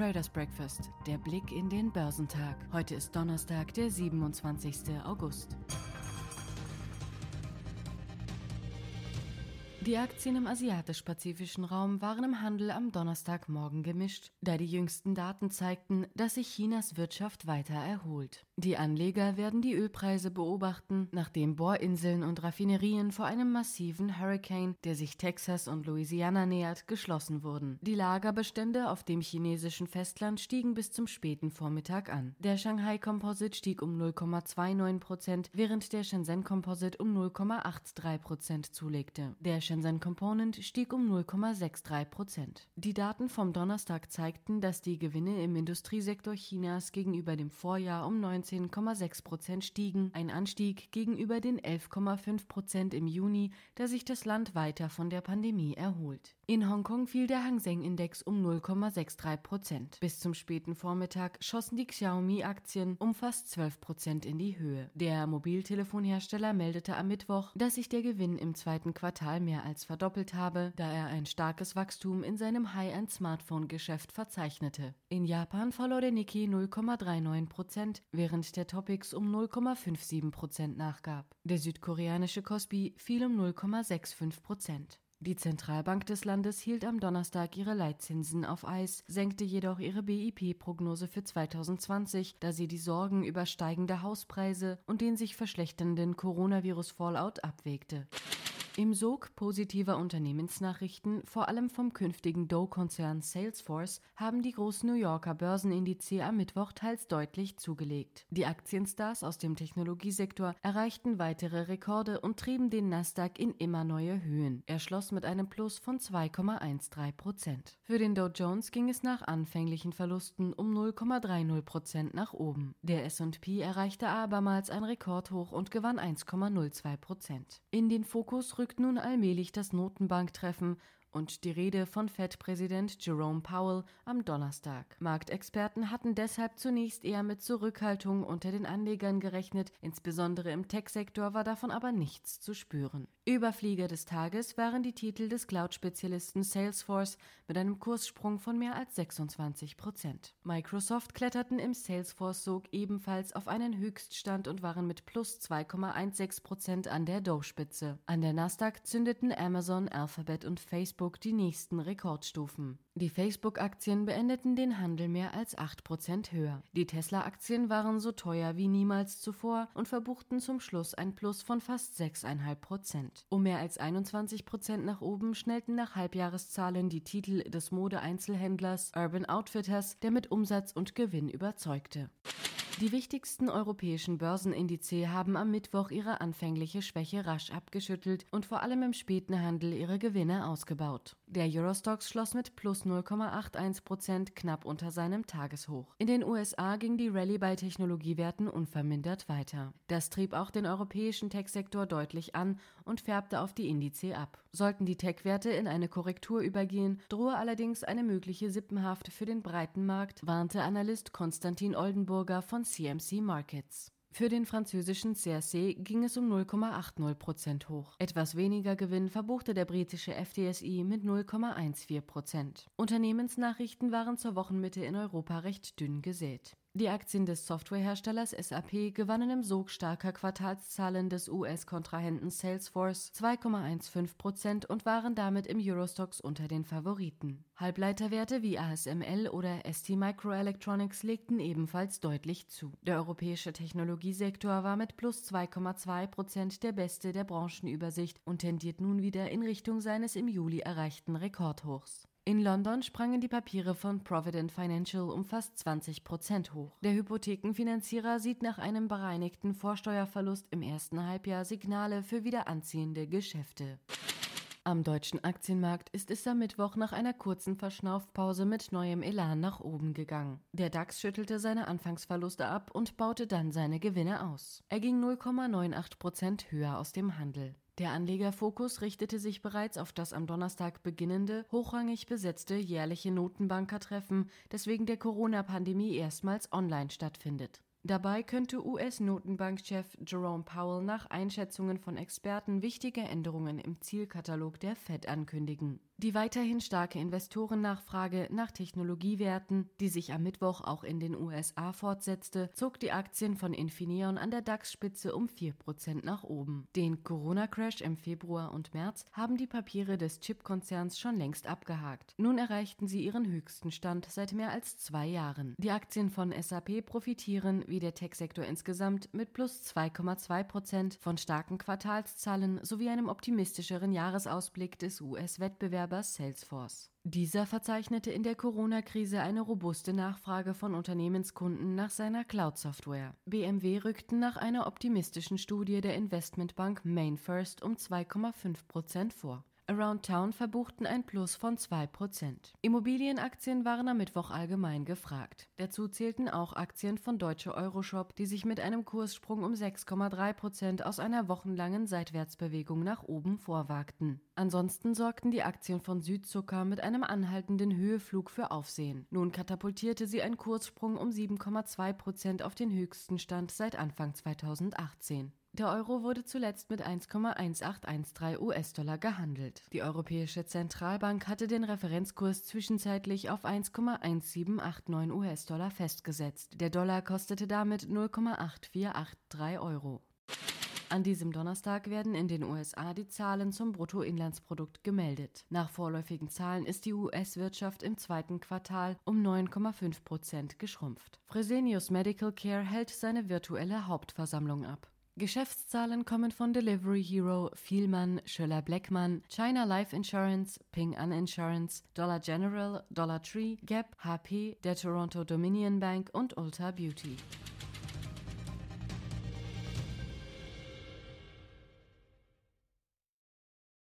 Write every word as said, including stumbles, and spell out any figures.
Traders Breakfast, der Blick in den Börsentag. Heute ist Donnerstag, der siebenundzwanzigste August. Die Aktien im asiatisch-pazifischen Raum waren im Handel am Donnerstagmorgen gemischt, da die jüngsten Daten zeigten, dass sich Chinas Wirtschaft weiter erholt. Die Anleger werden die Ölpreise beobachten, nachdem Bohrinseln und Raffinerien vor einem massiven Hurrikan, der sich Texas und Louisiana nähert, geschlossen wurden. Die Lagerbestände auf dem chinesischen Festland stiegen bis zum späten Vormittag an. Der Shanghai Composite stieg um null Komma neunundzwanzig Prozent, während der Shenzhen Composite um null Komma dreiundachtzig Prozent zulegte. Der Shenzhen Shenzhen Component stieg um null Komma sechsundsechzig Prozent. Die Daten vom Donnerstag zeigten, dass die Gewinne im Industriesektor Chinas gegenüber dem Vorjahr um neunzehn Komma sechs Prozent stiegen, ein Anstieg gegenüber den elf Komma fünf Prozent im Juni, da sich das Land weiter von der Pandemie erholt. In Hongkong fiel der Hang Seng-Index um null Komma sechsundsechzig Prozent. Bis zum späten Vormittag schossen die Xiaomi-Aktien um fast zwölf Prozent in die Höhe. Der Mobiltelefonhersteller meldete am Mittwoch, dass sich der Gewinn im zweiten Quartal mehr als verdoppelt habe, da er ein starkes Wachstum in seinem High-End-Smartphone-Geschäft verzeichnete. In Japan verlor der Nikkei null Komma neununddreißig Prozent, während der Topix um null Komma siebenundfünfzig Prozent nachgab. Der südkoreanische Kospi fiel um null Komma fünfundsechzig Prozent. Die Zentralbank des Landes hielt am Donnerstag ihre Leitzinsen auf Eis, senkte jedoch ihre B I P-Prognose für zweitausendzwanzig, da sie die Sorgen über steigende Hauspreise und den sich verschlechternden Coronavirus-Fallout abwägte. Im Sog positiver Unternehmensnachrichten, vor allem vom künftigen Dow-Konzern Salesforce, haben die großen New Yorker Börsenindizes am Mittwoch teils deutlich zugelegt. Die Aktienstars aus dem Technologiesektor erreichten weitere Rekorde und trieben den Nasdaq in immer neue Höhen. Er schloss mit einem Plus von zwei Komma dreizehn Prozent. Für den Dow Jones ging es nach anfänglichen Verlusten um null Komma dreißig Prozent nach oben. Der S und P erreichte abermals ein Rekordhoch und gewann eins Komma null zwei Prozent. In den Fokus rückte nun allmählich das Notenbanktreffen und die Rede von Fed-Präsident Jerome Powell am Donnerstag. Marktexperten hatten deshalb zunächst eher mit Zurückhaltung unter den Anlegern gerechnet, insbesondere im Tech-Sektor war davon aber nichts zu spüren. Überflieger des Tages waren die Titel des Cloud-Spezialisten Salesforce mit einem Kurssprung von mehr als sechsundzwanzig Prozent. Microsoft kletterten im Salesforce-Sog ebenfalls auf einen Höchststand und waren mit plus zwei Komma sechzehn Prozent an der Dow-Spitze. An der Nasdaq zündeten Amazon, Alphabet und Facebook die nächsten Rekordstufen. Die Facebook-Aktien beendeten den Handel mehr als acht Prozent höher. Die Tesla-Aktien waren so teuer wie niemals zuvor und verbuchten zum Schluss ein Plus von fast sechs Komma fünf Prozent. Um mehr als einundzwanzig Prozent nach oben schnellten nach Halbjahreszahlen die Titel des Mode-Einzelhändlers Urban Outfitters, der mit Umsatz und Gewinn überzeugte. Die wichtigsten europäischen Börsenindizes haben am Mittwoch ihre anfängliche Schwäche rasch abgeschüttelt und vor allem im späten Handel ihre Gewinne ausgebaut. Der Eurostoxx schloss mit plus null Komma einundachtzig Prozent knapp unter seinem Tageshoch. In den U S A ging die Rallye bei Technologiewerten unvermindert weiter. Das trieb auch den europäischen Tech-Sektor deutlich an und färbte auf die Indizes ab. Sollten die Tech-Werte in eine Korrektur übergehen, drohe allerdings eine mögliche Sippenhaft für den breiten Markt, warnte Analyst Konstantin Oldenburger von C M C Markets. Für den französischen C R C ging es um null Komma achtzig Prozent hoch. Etwas weniger Gewinn verbuchte der britische F T S E mit null Komma vierzehn Prozent. Unternehmensnachrichten waren zur Wochenmitte in Europa recht dünn gesät. Die Aktien des Softwareherstellers S A P gewannen im Sog starker Quartalszahlen des U S-Kontrahenten Salesforce zwei Komma fünfzehn Prozent und waren damit im Eurostoxx unter den Favoriten. Halbleiterwerte wie A S M L oder STMicroelectronics legten ebenfalls deutlich zu. Der europäische Technologiesektor war mit plus zwei Komma zwei Prozent der beste der Branchenübersicht und tendiert nun wieder in Richtung seines im Juli erreichten Rekordhochs. In London sprangen die Papiere von Provident Financial um fast zwanzig Prozent hoch. Der Hypothekenfinanzierer sieht nach einem bereinigten Vorsteuerverlust im ersten Halbjahr Signale für wieder anziehende Geschäfte. Am deutschen Aktienmarkt ist es am Mittwoch nach einer kurzen Verschnaufpause mit neuem Elan nach oben gegangen. Der DAX schüttelte seine Anfangsverluste ab und baute dann seine Gewinne aus. Er ging null Komma acht neun Prozent höher aus dem Handel. Der Anlegerfokus richtete sich bereits auf das am Donnerstag beginnende, hochrangig besetzte jährliche Notenbankertreffen, das wegen der Corona-Pandemie erstmals online stattfindet. Dabei könnte U S-Notenbankchef Jerome Powell nach Einschätzungen von Experten wichtige Änderungen im Zielkatalog der Fed ankündigen. Die weiterhin starke Investorennachfrage nach Technologiewerten, die sich am Mittwoch auch in den U S A fortsetzte, zog die Aktien von Infineon an der DAX-Spitze um vier Prozent nach oben. Den Corona-Crash im Februar und März haben die Papiere des Chip-Konzerns schon längst abgehakt. Nun erreichten sie ihren höchsten Stand seit mehr als zwei Jahren. Die Aktien von S A P profitieren, wie der Tech-Sektor insgesamt, mit plus zwei Komma zwei Prozent von starken Quartalszahlen sowie einem optimistischeren Jahresausblick des U S-Wettbewerbs Salesforce. Dieser verzeichnete in der Corona-Krise eine robuste Nachfrage von Unternehmenskunden nach seiner Cloud-Software. B M W rückten nach einer optimistischen Studie der Investmentbank MainFirst um zwei Komma fünf Prozent vor. Aroundtown verbuchten ein Plus von zwei Prozent. Immobilienaktien waren am Mittwoch allgemein gefragt. Dazu zählten auch Aktien von Deutsche Euroshop, die sich mit einem Kurssprung um sechs Komma drei Prozent aus einer wochenlangen Seitwärtsbewegung nach oben vorwagten. Ansonsten sorgten die Aktien von Südzucker mit einem anhaltenden Höheflug für Aufsehen. Nun katapultierte sie einen Kurssprung um sieben Komma zwei Prozent auf den höchsten Stand seit Anfang zweitausendachtzehn. Der Euro wurde zuletzt mit eins Komma eins acht eins drei U S-Dollar gehandelt. Die Europäische Zentralbank hatte den Referenzkurs zwischenzeitlich auf eins Komma eins sieben acht neun U S-Dollar festgesetzt. Der Dollar kostete damit null Komma acht vier acht drei Euro. An diesem Donnerstag werden in den U S A die Zahlen zum Bruttoinlandsprodukt gemeldet. Nach vorläufigen Zahlen ist die U S-Wirtschaft im zweiten Quartal um neun Komma fünf Prozent geschrumpft. Fresenius Medical Care hält seine virtuelle Hauptversammlung ab. Geschäftszahlen kommen von Delivery Hero, Fielmann, Schöller-Bleckmann, China Life Insurance, Ping An Insurance, Dollar General, Dollar Tree, Gap, H P, der Toronto Dominion Bank und Ulta Beauty.